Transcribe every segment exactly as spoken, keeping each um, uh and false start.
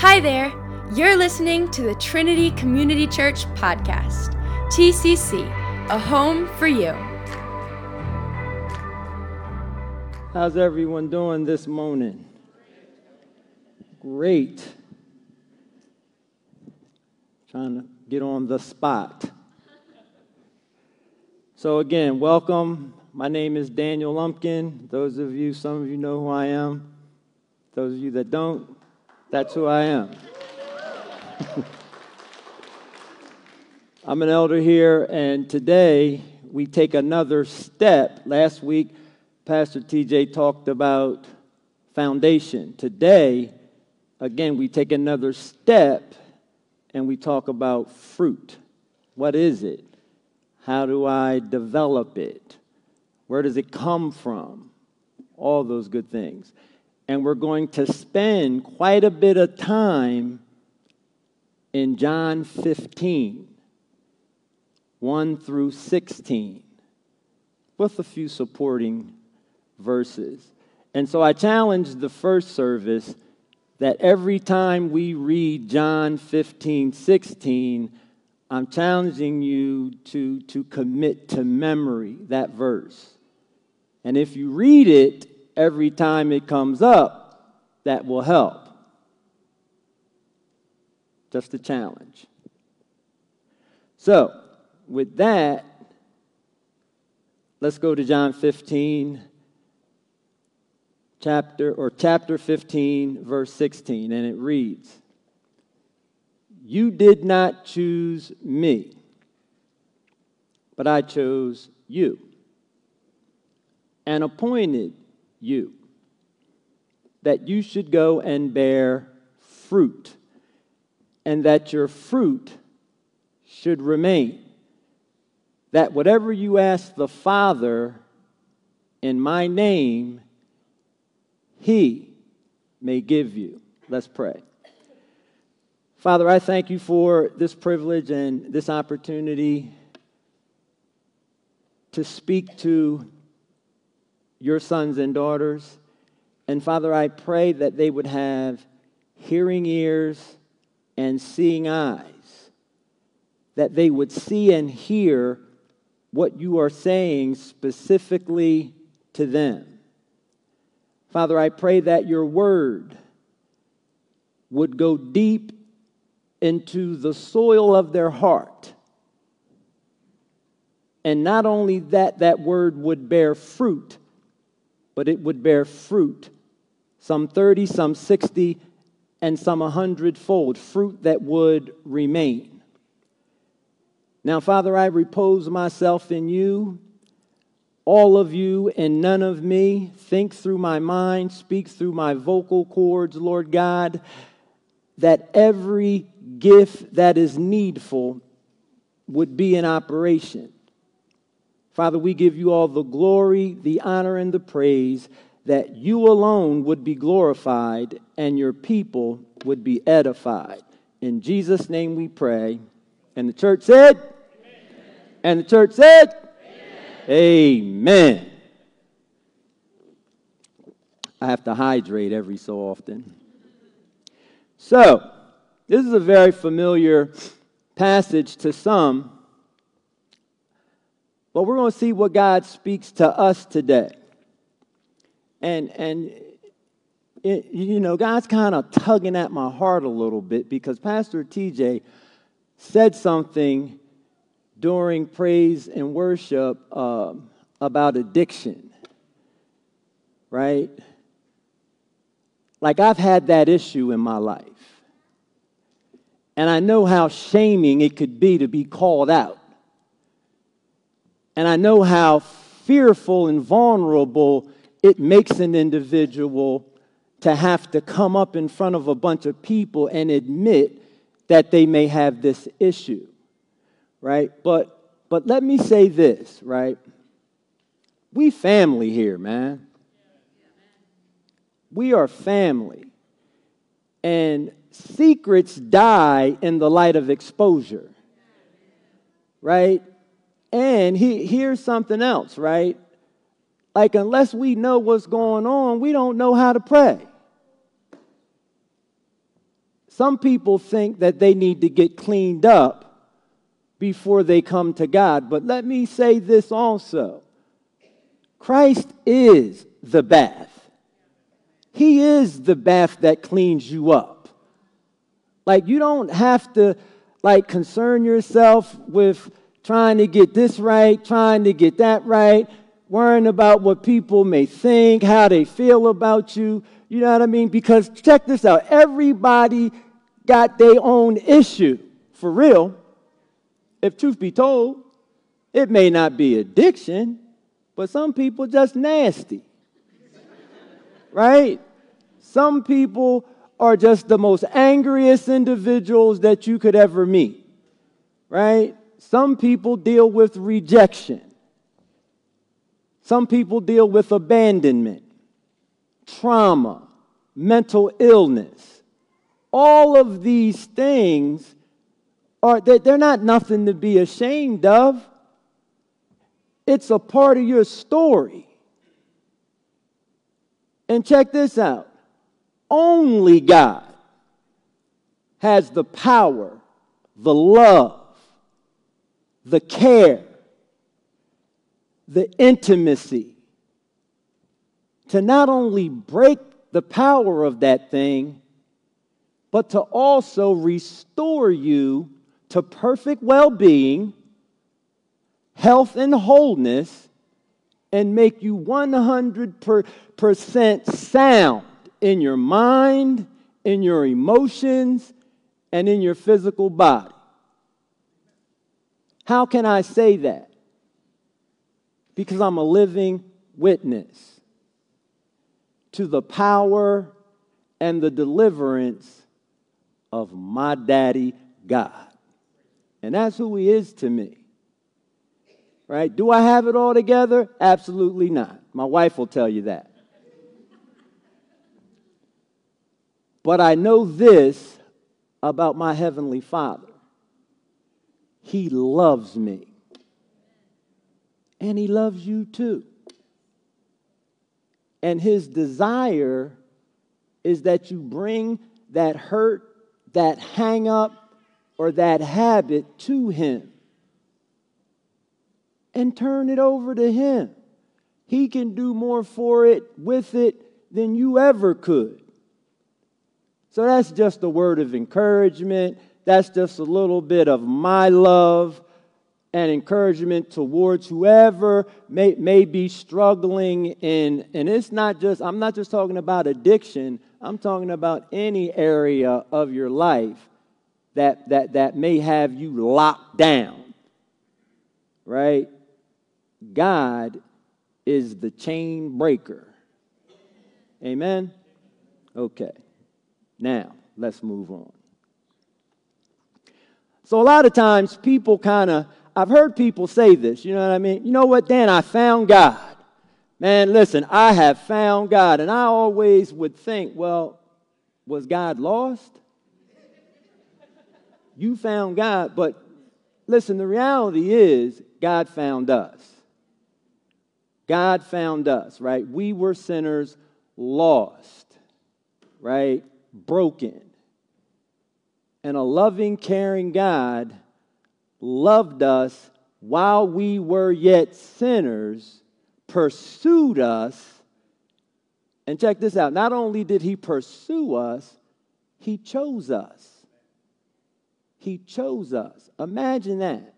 Hi there, you're listening to the Trinity Community Church podcast, T C C, a home for you. How's everyone doing this morning? Great. Trying to get on the spot. So again, welcome. My name is Daniel Lumpkin. Those of you, some of you know who I am. Those of you that don't, that's who I am. I'm an elder here, and today we take another step. Last week, Pastor T J talked about foundation. Today, again, we take another step, and we talk about fruit. What is it? How do I develop it? Where does it come from? All those good things. And we're going to spend quite a bit of time in John fifteen, one through sixteen, with a few supporting verses. And so I challenged the first service that every time we read John fifteen, sixteen, I'm challenging you to, to commit to memory that verse. And if you read it every time it comes up, that will help. Just a challenge. So, with that, let's go to John fifteen, chapter or chapter fifteen, verse sixteen, and it reads, "You did not choose me, but I chose you, and appointed you, that you should go and bear fruit, and that your fruit should remain, that whatever you ask the Father in my name, he may give you." Let's pray. Father, I thank you for this privilege and this opportunity to speak to your sons and daughters. And Father, I pray that they would have hearing ears and seeing eyes, that they would see and hear what you are saying specifically to them. Father, I pray that your word would go deep into the soil of their heart. And not only that, that word would bear fruit, but it would bear fruit, some thirty, some sixty, and some a hundred fold, fruit that would remain. Now, Father, I repose myself in you, all of you and none of me. Think through my mind, speak through my vocal cords, Lord God, that every gift that is needful would be in operation. Father, we give you all the glory, the honor, and the praise, that you alone would be glorified and your people would be edified. In Jesus' name we pray. And the church said? Amen. And the church said? Amen. Amen. I have to hydrate every so often. So, this is a very familiar passage to some. But we're going to see what God speaks to us today. And, and it, you know, God's kind of tugging at my heart a little bit, because Pastor T J said something during praise and worship uh, about addiction, right? Like, I've had that issue in my life. And I know how shaming it could be to be called out. And I know how fearful and vulnerable it makes an individual to have to come up in front of a bunch of people and admit that they may have this issue, right? But but let me say this, right? We family here, man. We are family. And secrets die in the light of exposure, right? And he, here's something else, right? Like, unless we know what's going on, we don't know how to pray. Some people think that they need to get cleaned up before they come to God. But let me say this also. Christ is the bath. He is the bath that cleans you up. Like, you don't have to, like, concern yourself with trying to get this right, trying to get that right, worrying about what people may think, how they feel about you. You know what I mean? Because check this out. Everybody got their own issue, for real. If truth be told, it may not be addiction, but some people just nasty, right? Some people are just the most angriest individuals that you could ever meet, right? Some people deal with rejection. Some people deal with abandonment, trauma, mental illness. All of these things are, they're not nothing to be ashamed of. It's a part of your story. And check this out. Only God has the power, the love, the care, the intimacy to not only break the power of that thing, but to also restore you to perfect well-being, health and wholeness, and make you one hundred percent sound in your mind, in your emotions, and in your physical body. How can I say that? Because I'm a living witness to the power and the deliverance of my daddy God. And that's who he is to me. Right? Do I have it all together? Absolutely not. My wife will tell you that. But I know this about my heavenly Father. He loves me. And he loves you too. And his desire is that you bring that hurt, that hang up, or that habit to him. And turn it over to him. He can do more for it, with it, than you ever could. So that's just a word of encouragement. That's just a little bit of my love and encouragement towards whoever may, may be struggling in, and it's not just, I'm not just talking about addiction, I'm talking about any area of your life that, that, that may have you locked down, right? God is the chain breaker. Amen? Okay. Now, let's move on. So a lot of times people kind of, I've heard people say this, you know what I mean? You know what, Dan, I found God. Man, listen, I have found God. And I always would think, well, was God lost? You found God, but listen, the reality is God found us. God found us, right? We were sinners, lost, right? Broken. And a loving, caring God loved us while we were yet sinners, pursued us. And check this out. Not only did he pursue us, he chose us. He chose us. Imagine that.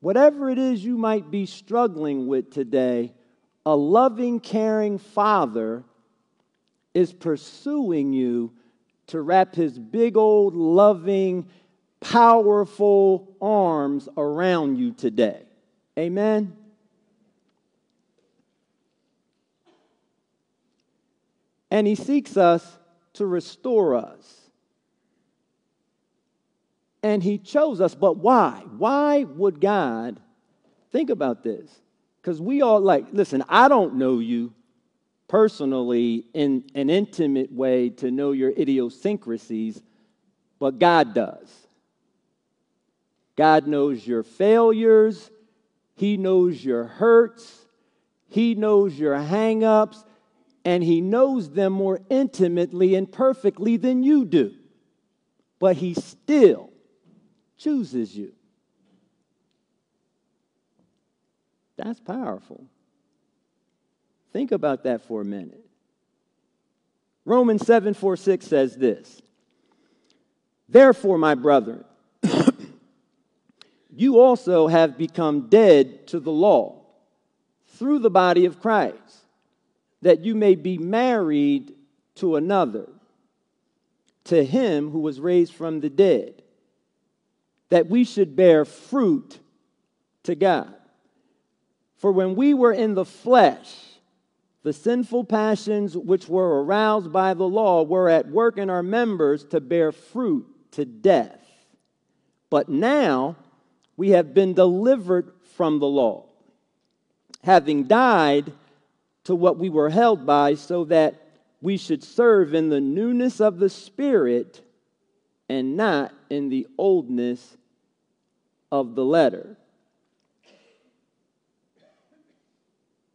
Whatever it is you might be struggling with today, a loving, caring Father is pursuing you to wrap his big old loving, powerful arms around you today. Amen? And he seeks us to restore us. And he chose us, but why? Why would God, think about this, because we all like, listen, I don't know you personally in an intimate way to know your idiosyncrasies, but God does. God knows your failures. He knows your hurts. He knows your hang-ups, and he knows them more intimately and perfectly than you do. but he still chooses you. That's powerful. Think about that for a minute. Romans seven, four, six says this. Therefore, my brethren, you also have become dead to the law through the body of Christ, that you may be married to another, to him who was raised from the dead, that we should bear fruit to God. For when we were in the flesh, the sinful passions which were aroused by the law were at work in our members to bear fruit to death. But now we have been delivered from the law, having died to what we were held by, so that we should serve in the newness of the Spirit and not in the oldness of the letter.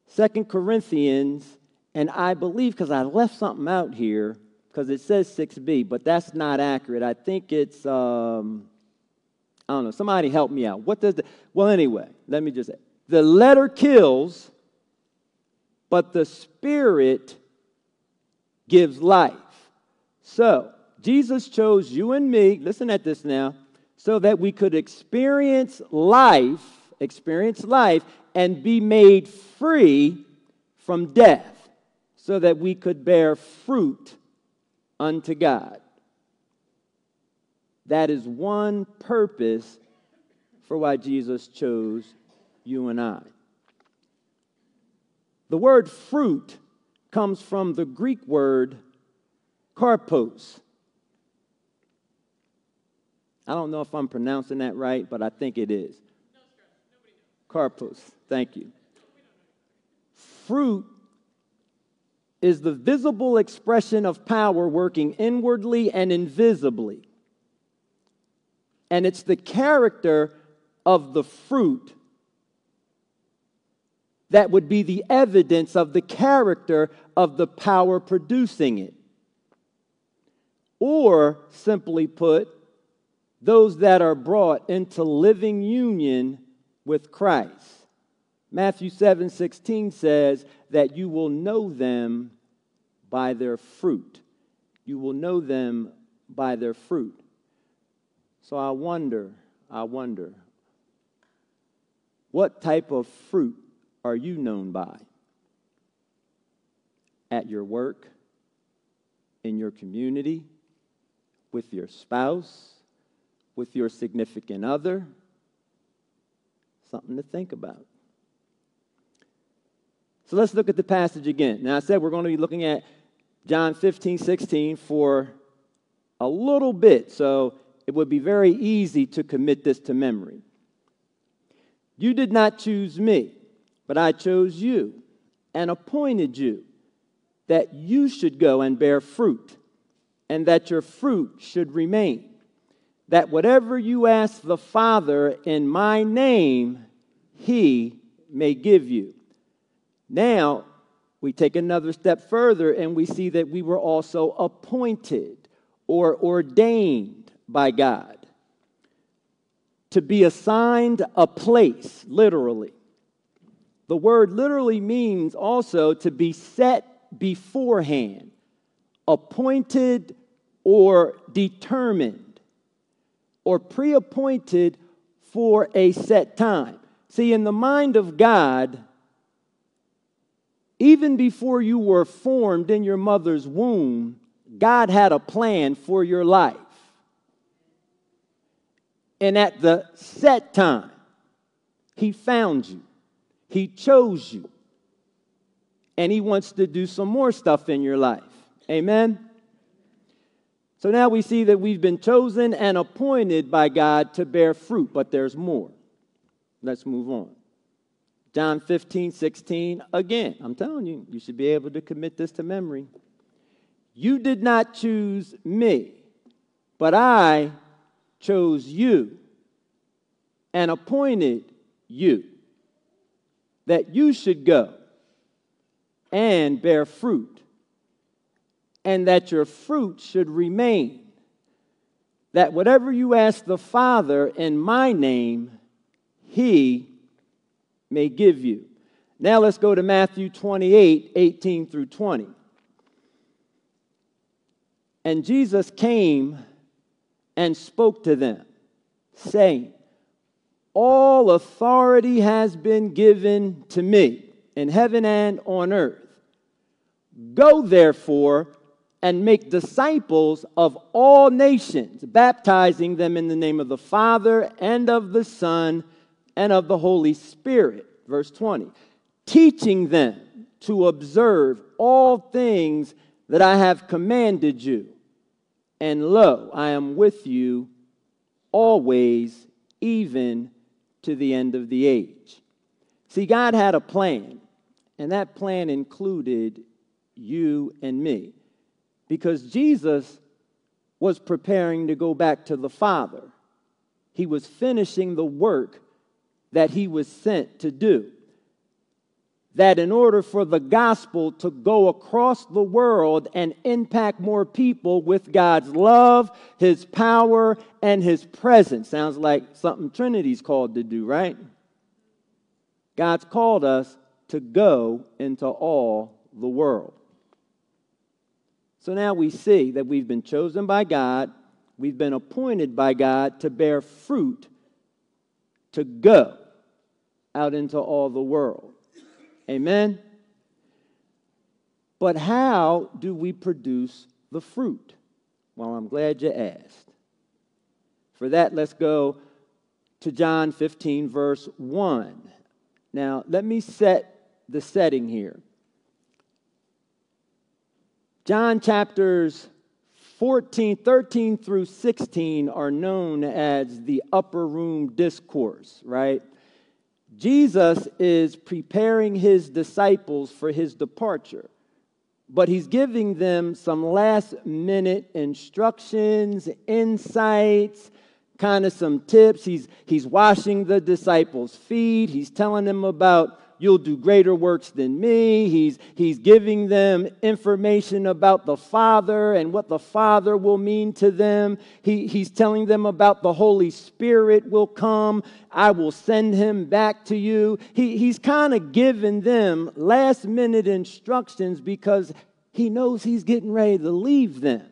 Second Corinthians, and I believe, because I left something out here, because it says six B, but that's not accurate. I think it's, um, I don't know, somebody help me out. What does the, well, anyway, let me just say, the letter kills, but the Spirit gives life. So, Jesus chose you and me, listen at this now, so that we could experience life, experience life, and be made free from death, so that we could bear fruit unto God. That is one purpose for why Jesus chose you and I. The word fruit comes from the Greek word karpos. I don't know if I'm pronouncing that right, but I think it is. Karpos, thank you. Fruit is the visible expression of power working inwardly and invisibly. And it's the character of the fruit that would be the evidence of the character of the power producing it. Or, simply put, those that are brought into living union with Christ. Matthew seven sixteen says that you will know them by their fruit. You will know them by their fruit. So I wonder, I wonder, what type of fruit are you known by? At your work, in your community, with your spouse, with your significant other? Something to think about. So let's look at the passage again. Now, I said we're going to be looking at John fifteen, sixteen for a little bit, so it would be very easy to commit this to memory. You did not choose me, but I chose you and appointed you that you should go and bear fruit, and that your fruit should remain, that whatever you ask the Father in my name, he may give you. Now, we take another step further and we see that we were also appointed or ordained by God to be assigned a place, literally. The word literally means also to be set beforehand, appointed or determined, or pre-appointed for a set time. See, in the mind of God, even before you were formed in your mother's womb, God had a plan for your life. And at the set time, he found you. He chose you. And he wants to do some more stuff in your life. Amen? So now we see that we've been chosen and appointed by God to bear fruit, but there's more. Let's move on. John fifteen, sixteen, again, I'm telling you, you should be able to commit this to memory. You did not choose me, but I chose you and appointed you that you should go and bear fruit, and that your fruit should remain, that whatever you ask the Father in my name, he may give you. Now let's go to Matthew twenty-eight, eighteen through twenty. And Jesus came and spoke to them, saying, all authority has been given to me in heaven and on earth. Go therefore and make disciples of all nations, baptizing them in the name of the Father and of the Son and of the Holy Spirit. Verse twenty, teaching them to observe all things that I have commanded you. And lo, I am with you always, even to the end of the age. See, God had a plan, and that plan included you and me, because Jesus was preparing to go back to the Father. He was finishing the work that he was sent to do. That in order for the gospel to go across the world and impact more people with God's love, his power, and his presence. Sounds like something Trinity's called to do, right? God's called us to go into all the world. So now we see that we've been chosen by God, we've been appointed by God to bear fruit, to go out into all the world. Amen? But how do we produce the fruit? Well, I'm glad you asked. For that, let's go to John fifteen, verse one. Now, let me set the setting here. John chapters fourteen, thirteen through sixteen are known as the upper room discourse, right? Jesus is preparing his disciples for his departure, but he's giving them some last-minute instructions, insights, kind of some tips. He's, he's washing the disciples' feet. He's telling them about, you'll do greater works than me. He's, he's giving them information about the Father and what the Father will mean to them. He, he's telling them about the Holy Spirit will come. I will send him back to you. He, he's kind of giving them last-minute instructions because he knows he's getting ready to leave them.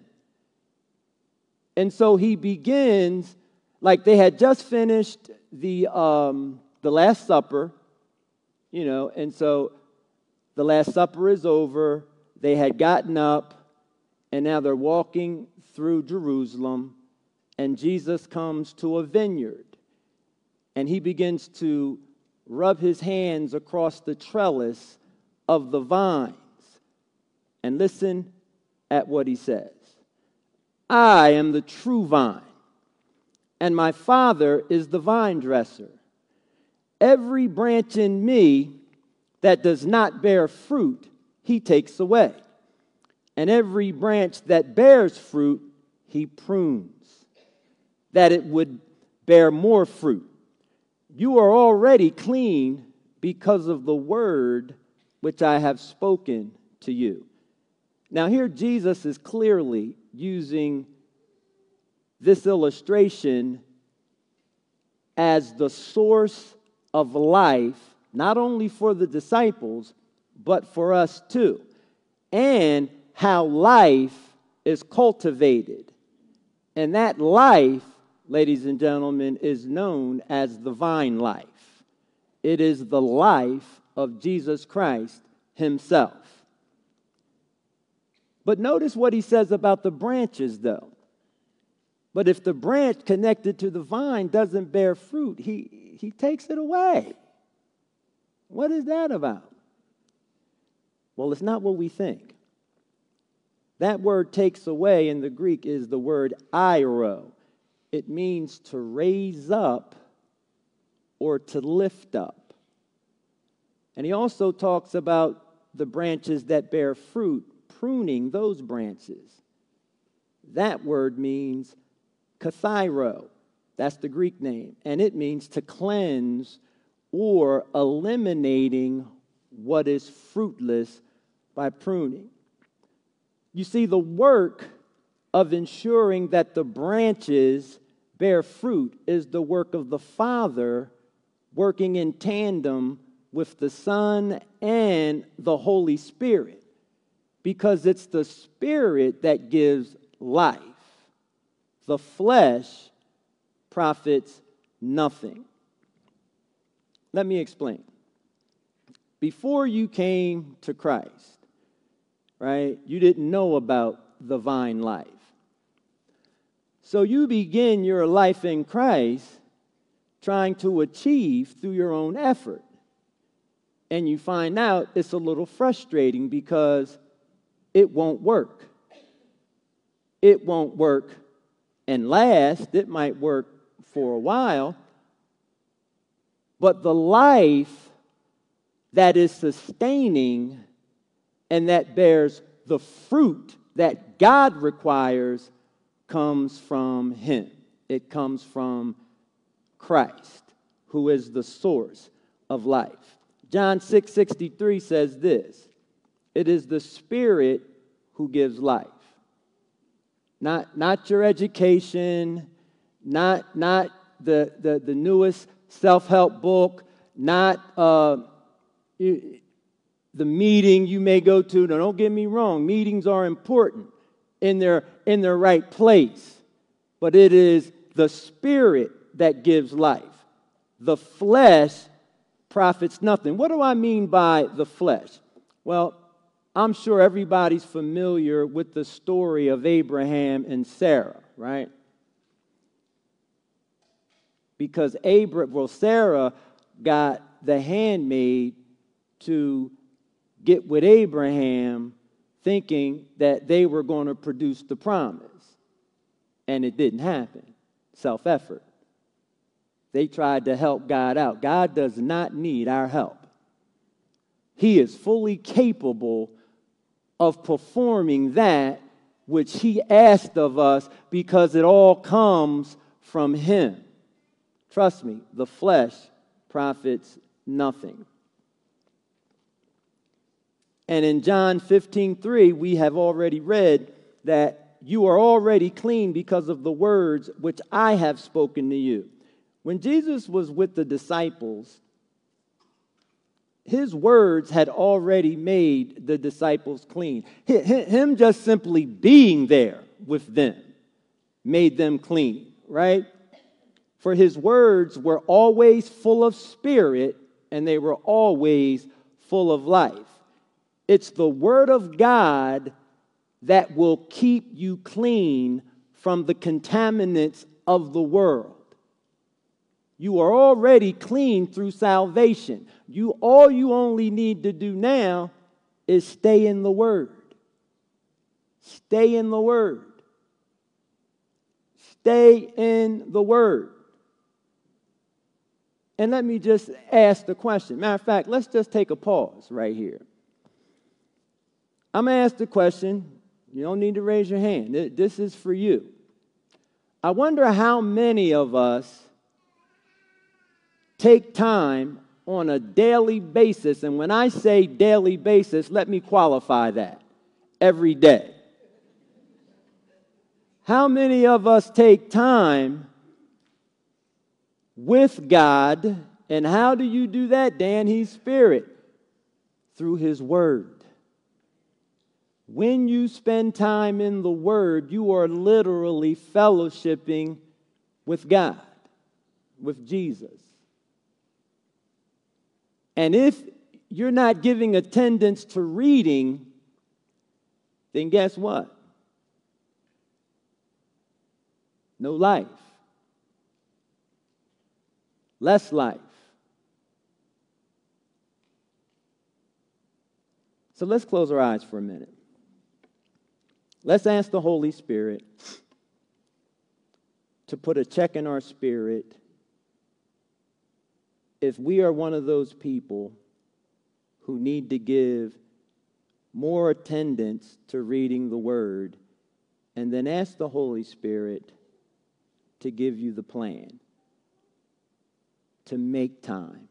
And so he begins, like they had just finished the, um, the Last Supper. You know, and so the Last Supper is over. They had gotten up, and now they're walking through Jerusalem, and Jesus comes to a vineyard, and he begins to rub his hands across the trellis of the vines. And listen at what he says. I am the true vine, and my Father is the vine dresser. Every branch in me that does not bear fruit, he takes away. And every branch that bears fruit, he prunes, that it would bear more fruit. You are already clean because of the word which I have spoken to you. Now here Jesus is clearly using this illustration as the source of life, not only for the disciples, but for us too, and how life is cultivated. And that life, ladies and gentlemen, is known as the vine life. It is the life of Jesus Christ himself. But notice what he says about the branches, though. But if the branch connected to the vine doesn't bear fruit, he, he takes it away. What is that about? Well, it's not what we think. That word takes away in the Greek is the word airo. It means to raise up or to lift up. And he also talks about the branches that bear fruit, pruning those branches. That word means kathairo, that's the Greek name, and it means to cleanse or eliminating what is fruitless by pruning. You see, the work of ensuring that the branches bear fruit is the work of the Father working in tandem with the Son and the Holy Spirit, because it's the Spirit that gives life. The flesh profits nothing. Let me explain. Before you came to Christ, right, you didn't know about the vine life. So you begin your life in Christ trying to achieve through your own effort. And you find out it's a little frustrating because it won't work. It won't work and last. It might work for a while. But the life that is sustaining and that bears the fruit that God requires comes from Him. It comes from Christ, who is the source of life. John six sixty-three says this: it is the Spirit who gives life. Not, not your education, not, not the, the, the newest self-help book, not uh, the meeting you may go to. Now, don't get me wrong. Meetings are important in their, in their right place. But it is the Spirit that gives life. The flesh profits nothing. What do I mean by the flesh? Well, I'm sure everybody's familiar with the story of Abraham and Sarah, right? Because Abra- well, Sarah got the handmaid to get with Abraham, thinking that they were going to produce the promise. And it didn't happen. Self-effort. They tried to help God out. God does not need our help. He is fully capable of performing that which He asked of us, because it all comes from Him. Trust me, the flesh profits nothing. And in John fifteen three, we have already read that you are already clean because of the words which I have spoken to you. When Jesus was with the disciples, His words had already made the disciples clean. Him just simply being there with them made them clean, right? For His words were always full of spirit, and they were always full of life. It's the Word of God that will keep you clean from the contaminants of the world. You are already clean through salvation. You all you only need to do now is stay in the Word. Stay in the Word. Stay in the Word. And let me just ask the question. Matter of fact, let's just take a pause right here. I'm going to ask the question. You don't need to raise your hand. This is for you. I wonder how many of us take time on a daily basis. And when I say daily basis, let me qualify that. Every day. How many of us take time with God? And how do you do that, Dan? He's Spirit. Through His Word. When you spend time in the Word, you are literally fellowshipping with God, with Jesus. And if you're not giving attendance to reading, then guess what? No life. Less life. So let's close our eyes for a minute. Let's ask the Holy Spirit to put a check in our spirit if we are one of those people who need to give more attendance to reading the Word, and then ask the Holy Spirit to give you the plan to make time,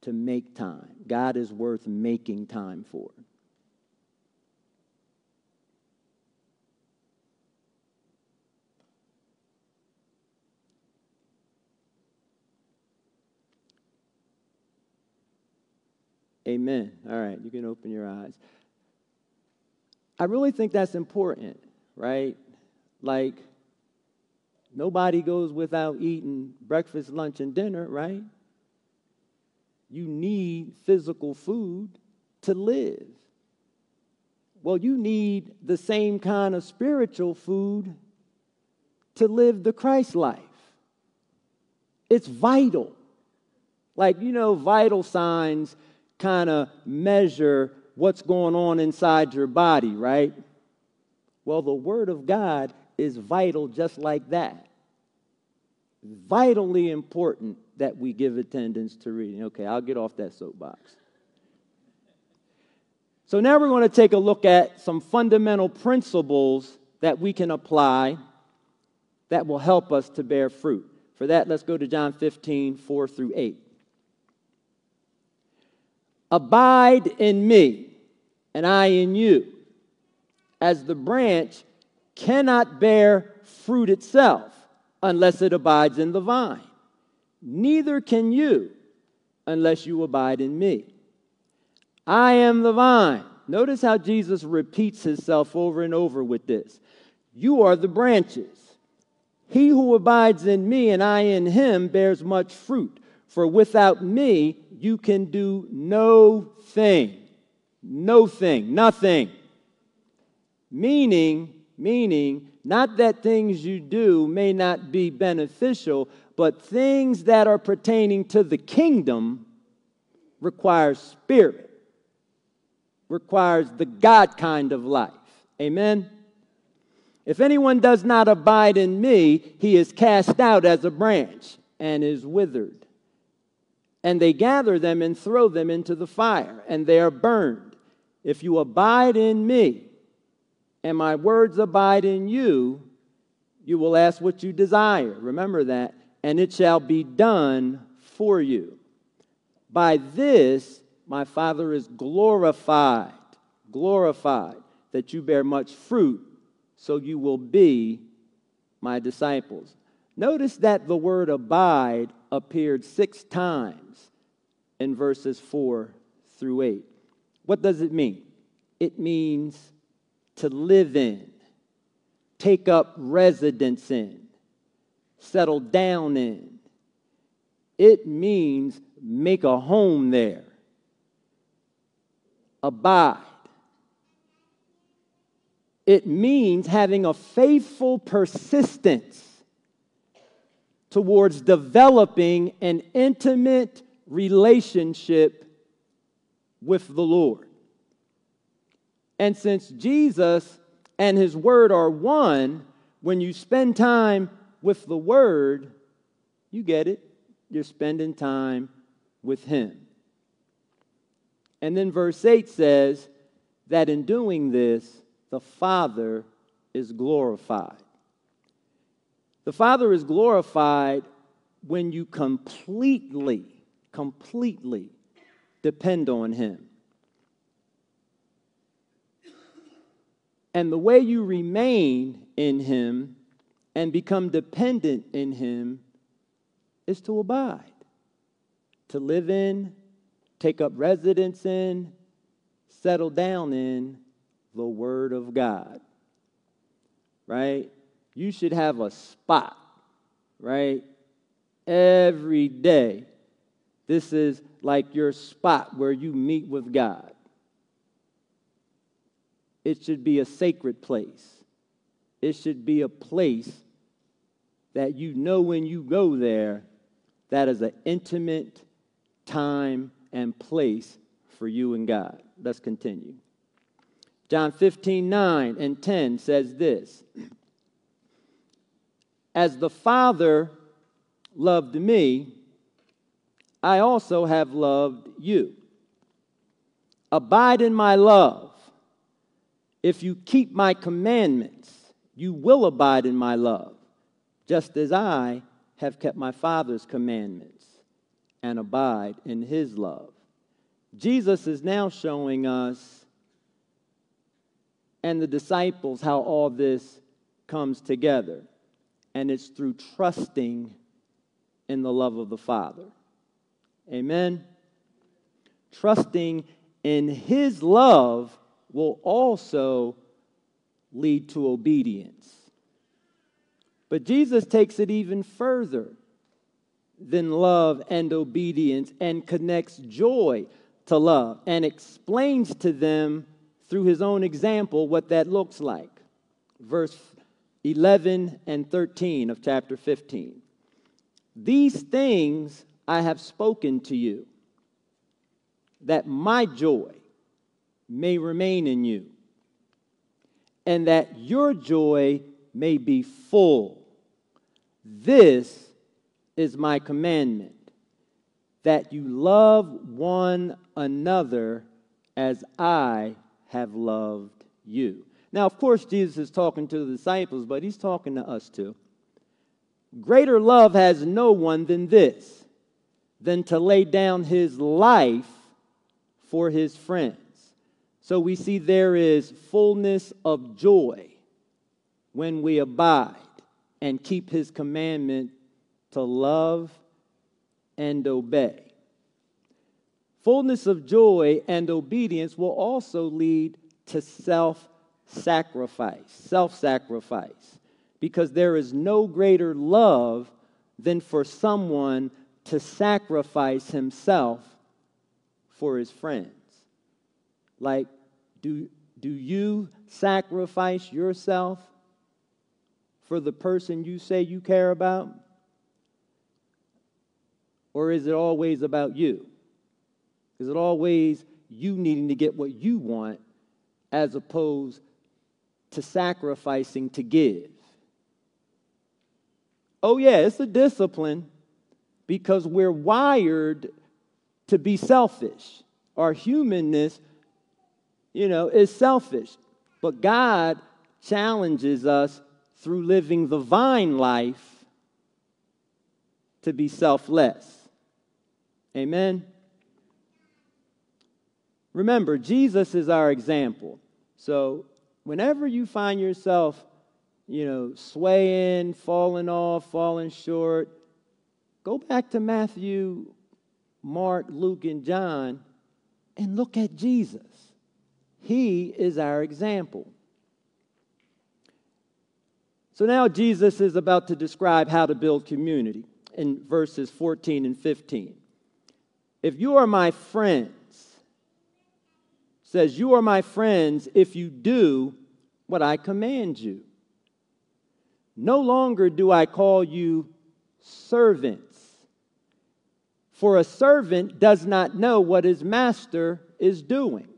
to make time. God is worth making time for. Amen. All right, you can open your eyes. I really think that's important, right? Like, nobody goes without eating breakfast, lunch, and dinner, right? You need physical food to live. Well, you need the same kind of spiritual food to live the Christ life. It's vital. Like, you know, vital signs kind of measure what's going on inside your body, right? Well, the Word of God is vital just like that. Vitally important that we give attendance to reading. Okay, I'll get off that soapbox. So now we're going to take a look at some fundamental principles that we can apply that will help us to bear fruit. For that, let's go to John fifteen, four through eight. Abide in me, and I in you, as the branch cannot bear fruit itself unless it abides in the vine. Neither can you unless you abide in me. I am the vine. Notice how Jesus repeats himself over and over with this. You are the branches. He who abides in me and I in him bears much fruit. For without me, you can do no thing. No thing. Nothing. Meaning, meaning, not that things you do may not be beneficial, but things that are pertaining to the kingdom require spirit, requires the God kind of life. Amen? If anyone does not abide in me, he is cast out as a branch and is withered. And they gather them and throw them into the fire, and they are burned. If you abide in me, and my words abide in you, you will ask what you desire. Remember that. And it shall be done for you. By this, my Father is glorified, glorified, that you bear much fruit, so you will be my disciples. Notice that the word abide appeared six times in verses four through eight. What does it mean? It means to live in, take up residence in, settle down in. It means make a home there. Abide. It means having a faithful persistence towards developing an intimate relationship with the Lord. And since Jesus and his word are one, when you spend time with the word, you get it. You're spending time with him. And then verse eight says that in doing this, the Father is glorified. The Father is glorified when you completely, completely depend on him. And the way you remain in him and become dependent in him is to abide, to live in, take up residence in, settle down in the Word of God, right? You should have a spot, right? Every day. This is like your spot where you meet with God. It should be a sacred place. It should be a place that you know when you go there, that is an intimate time and place for you and God. Let's continue. John fifteen, nine and ten says this. As the Father loved me, I also have loved you. Abide in my love. If you keep my commandments, you will abide in my love, just as I have kept my Father's commandments and abide in his love. Jesus is now showing us and the disciples how all this comes together. And it's through trusting in the love of the Father. Amen? trusting in his love will also lead to obedience. But Jesus takes it even further than love and obedience and connects joy to love and explains to them through his own example what that looks like. Verse eleven and thirteen of chapter fifteen. These things I have spoken to you, that my joy may remain in you, and that your joy may be full. This is my commandment, that you love one another as I have loved you. Now, of course, Jesus is talking to the disciples, but he's talking to us too. Greater love has no one than this, than to lay down his life for his friends. So we see there is fullness of joy when we abide and keep his commandment to love and obey. Fullness of joy and obedience will also lead to self-sacrifice, self-sacrifice, because there is no greater love than for someone to sacrifice himself for his friends. Like, do, do you sacrifice yourself for the person you say you care about? Or is it always about you? Is it always you needing to get what you want as opposed to sacrificing to give? Oh yeah, it's a discipline because we're wired to be selfish. Our humanness, you know, is selfish. But God challenges us through living the vine life to be selfless. Amen? Remember, Jesus is our example. So whenever you find yourself, you know, swaying, falling off, falling short, go back to Matthew, Mark, Luke, and John and look at Jesus. He is our example. So now Jesus is about to describe how to build community in verses fourteen and fifteen. If you are my friends, says, you are my friends if you do what I command you. No longer do I call you servants, for a servant does not know what his master is doing.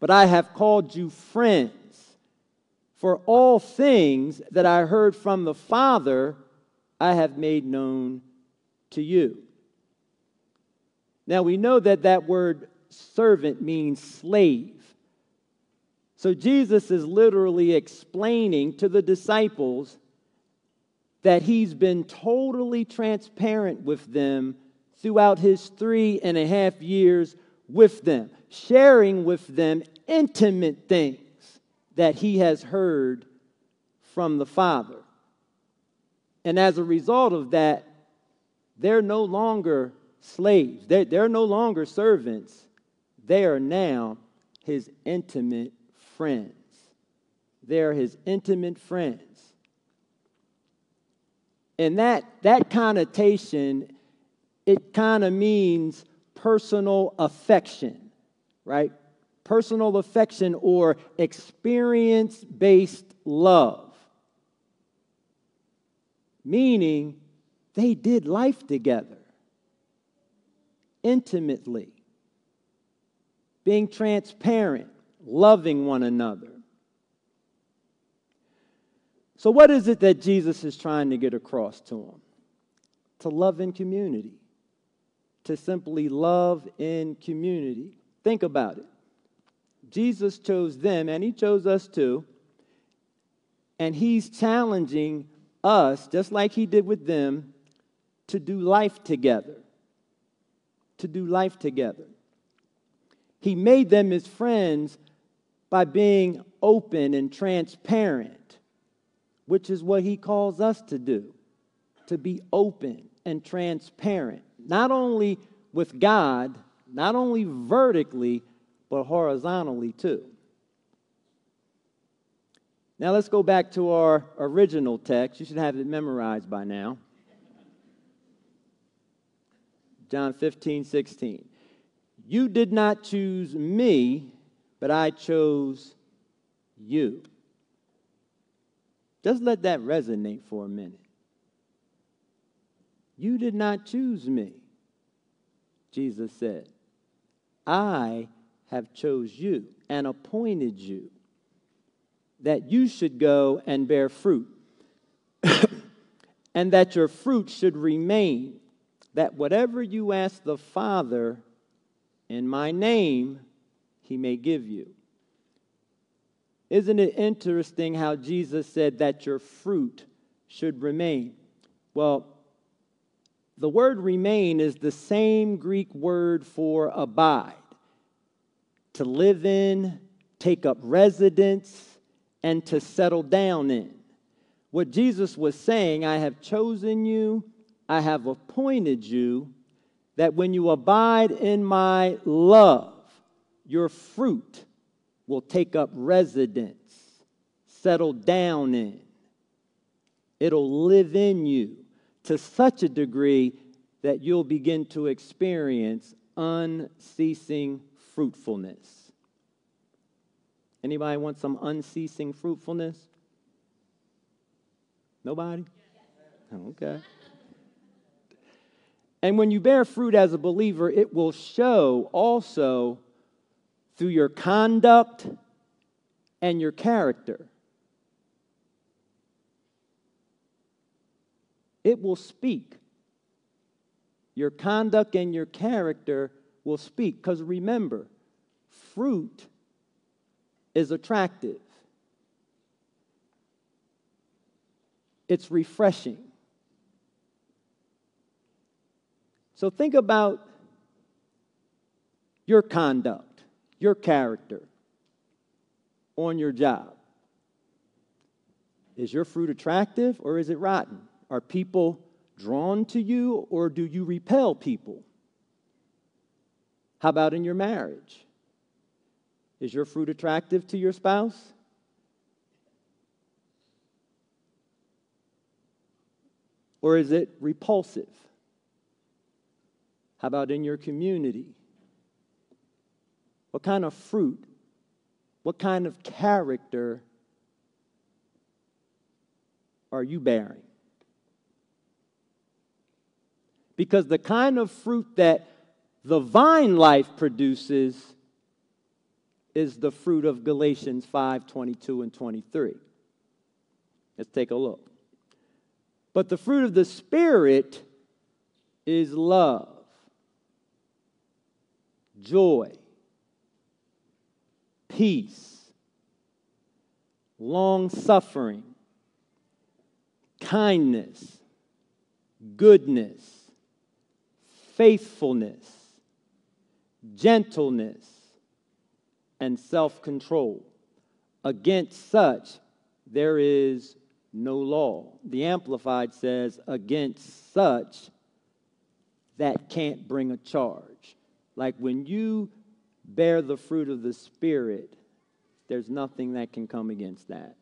But I have called you friends, for all things that I heard from the Father I have made known to you. Now we know that that word servant means slave. So Jesus is literally explaining to the disciples that he's been totally transparent with them throughout his three and a half years with them, sharing with them intimate things that he has heard from the Father. And as a result of that, they're no longer slaves. They're, they're no longer servants. They are now his intimate friends. They are his intimate friends. And that, that connotation, it kind of means personal affection, right? Personal affection or experience-based love. Meaning they did life together intimately, being transparent, loving one another. So what is it that Jesus is trying to get across to them? To love in community. To simply love in community. Think about it. Jesus chose them, and he chose us too. And he's challenging us, just like he did with them, to do life together. To do life together. He made them his friends by being open and transparent, which is what he calls us to do, to be open and transparent, not only with God, not only vertically, but horizontally too. Now let's go back to our original text. You should have it memorized by now. John fifteen sixteen. You did not choose me, but I chose you. Just let that resonate for a minute. You did not choose me, Jesus said. I have chose you and appointed you that you should go and bear fruit and that your fruit should remain, that whatever you ask the Father in my name, he may give you. Isn't it interesting how Jesus said that your fruit should remain? Well, the word remain is the same Greek word for abide, to live in, take up residence, and to settle down in. What Jesus was saying, I have chosen you, I have appointed you, that when you abide in my love, your fruit will take up residence, settle down in. It'll live in you to such a degree that you'll begin to experience unceasing fruitfulness. Anybody want some unceasing fruitfulness? Nobody? Okay. And when you bear fruit as a believer, it will show also through your conduct and your character. It will speak. Your conduct and your character will speak. Because remember, fruit is attractive. It's refreshing. So think about your conduct, your character on your job. Is your fruit attractive or is it rotten? Are people drawn to you or do you repel people? How about in your marriage? Is your fruit attractive to your spouse? Or is it repulsive? How about in your community? What kind of fruit, what kind of character are you bearing? Because the kind of fruit that the vine life produces is the fruit of Galatians five twenty-two and twenty-three. Let's take a look. But the fruit of the Spirit is love, joy, peace, long-suffering, kindness, goodness, faithfulness, gentleness, and self-control. Against such there is no law. The Amplified says, against such that can't bring a charge. Like when you bear the fruit of the Spirit, there's nothing that can come against that.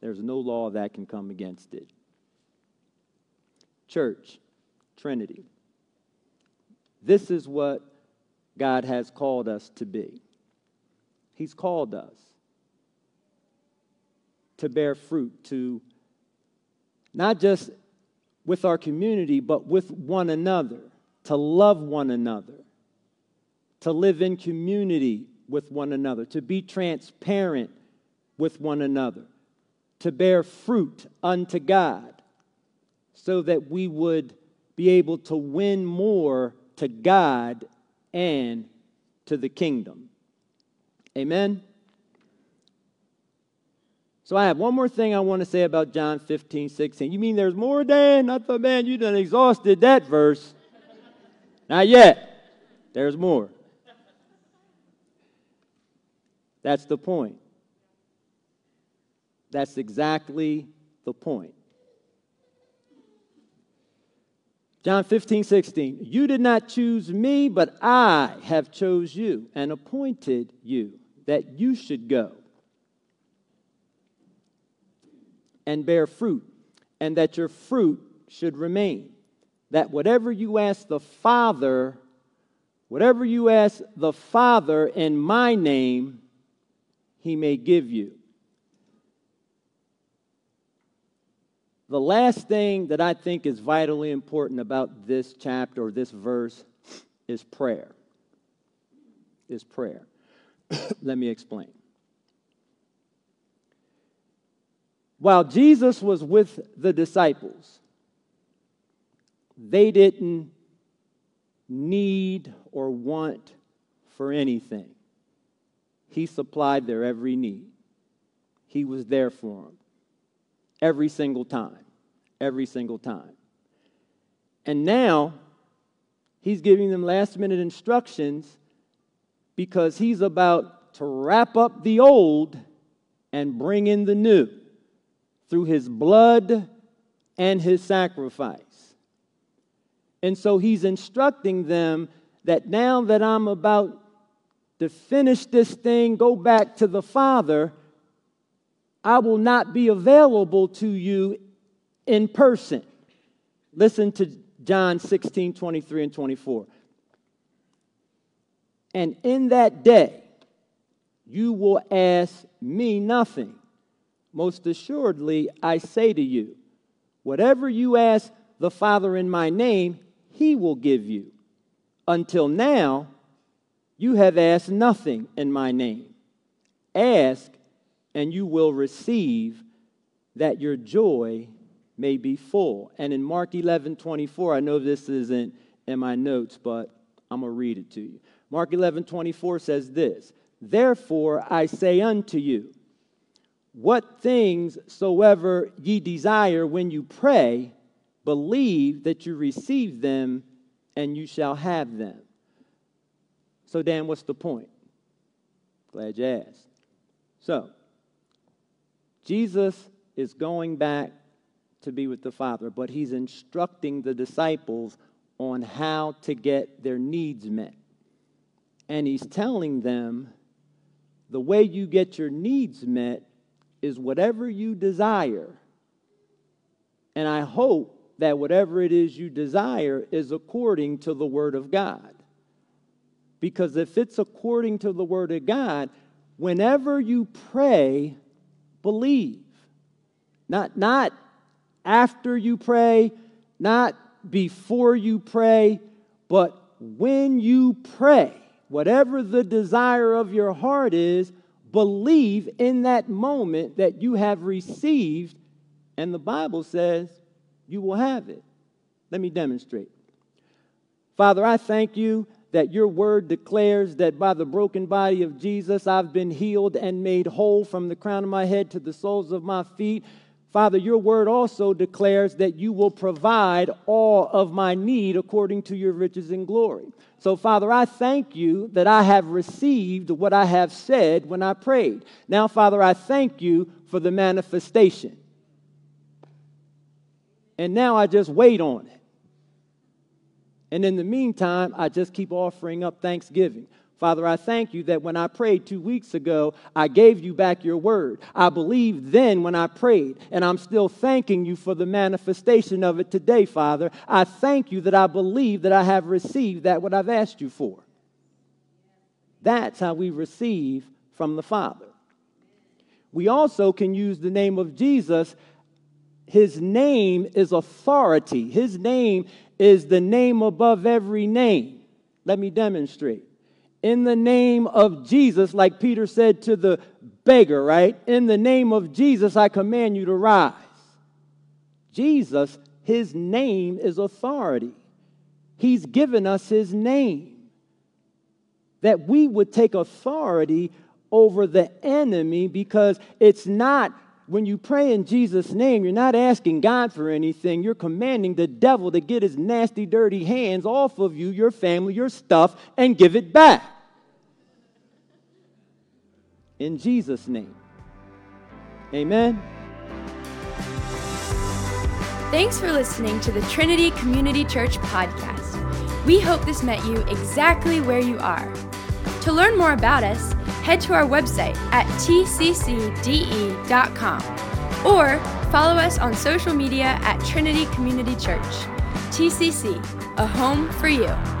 There's no law that can come against it. Church, Trinity. This is what God has called us to be. He's called us to bear fruit, to not just with our community, but with one another, to love one another, to live in community with one another, to be transparent with one another, to bear fruit unto God, so that we would be able to win more to God and to the kingdom. Amen? So I have one more thing I want to say about John fifteen sixteen. You mean there's more, Dan? I thought, man, you done exhausted that verse. Not yet. There's more. That's the point. That's exactly the point. John fifteen, sixteen, you did not choose me, but I have chose you and appointed you that you should go and bear fruit, and that your fruit should remain, that whatever you ask the Father, whatever you ask the Father in my name, he may give you. The last thing that I think is vitally important about this chapter or this verse is prayer. Is prayer. Let me explain. While Jesus was with the disciples, they didn't need or want for anything. He supplied their every need. He was there for them. Every single time. Every single time. And now, he's giving them last minute instructions because he's about to wrap up the old and bring in the new through his blood and his sacrifice. And so he's instructing them that now that I'm about to finish this thing, go back to the Father, I will not be available to you in person. Listen to John sixteen, twenty-three and twenty-four. And in that day, you will ask me nothing. Most assuredly, I say to you, whatever you ask the Father in my name, he will give you. Until now, you have asked nothing in my name. Ask, and you will receive, that your joy may be full. And in Mark eleven, twenty-four, I know this isn't in my notes, but I'm going to read it to you. Mark eleven, twenty-four says this, therefore I say unto you, what things soever ye desire when you pray, believe that you receive them, and you shall have them. So, Dan, what's the point? Glad you asked. So, Jesus is going back to be with the Father, but he's instructing the disciples on how to get their needs met. And he's telling them the way you get your needs met is whatever you desire. And I hope that whatever it is you desire is according to the Word of God. Because if it's according to the Word of God, whenever you pray, believe. Not, not after you pray, not before you pray, but when you pray, whatever the desire of your heart is, believe in that moment that you have received, and the Bible says you will have it. Let me demonstrate. Father, I thank you that your word declares that by the broken body of Jesus, I've been healed and made whole from the crown of my head to the soles of my feet. Father, your word also declares that you will provide all of my need according to your riches and glory. So, Father, I thank you that I have received what I have said when I prayed. Now, Father, I thank you for the manifestation. And now I just wait on it. And in the meantime, I just keep offering up thanksgiving. Father, I thank you that when I prayed two weeks ago, I gave you back your word. I believed then when I prayed, and I'm still thanking you for the manifestation of it today, Father. I thank you that I believe that I have received that what I've asked you for. That's how we receive from the Father. We also can use the name of Jesus. His name is authority. His name is... is the name above every name. Let me demonstrate. In the name of Jesus, like Peter said to the beggar, right? In the name of Jesus, I command you to rise. Jesus, his name is authority. He's given us his name. That we would take authority over the enemy, because it's not... when you pray in Jesus' name, you're not asking God for anything. You're commanding the devil to get his nasty, dirty hands off of you, your family, your stuff, and give it back. In Jesus' name. Amen. Thanks for listening to the Trinity Community Church podcast. We hope this met you exactly where you are. To learn more about us, head to our website at t c c d e dot com or follow us on social media at Trinity Community Church. T C C, a home for you.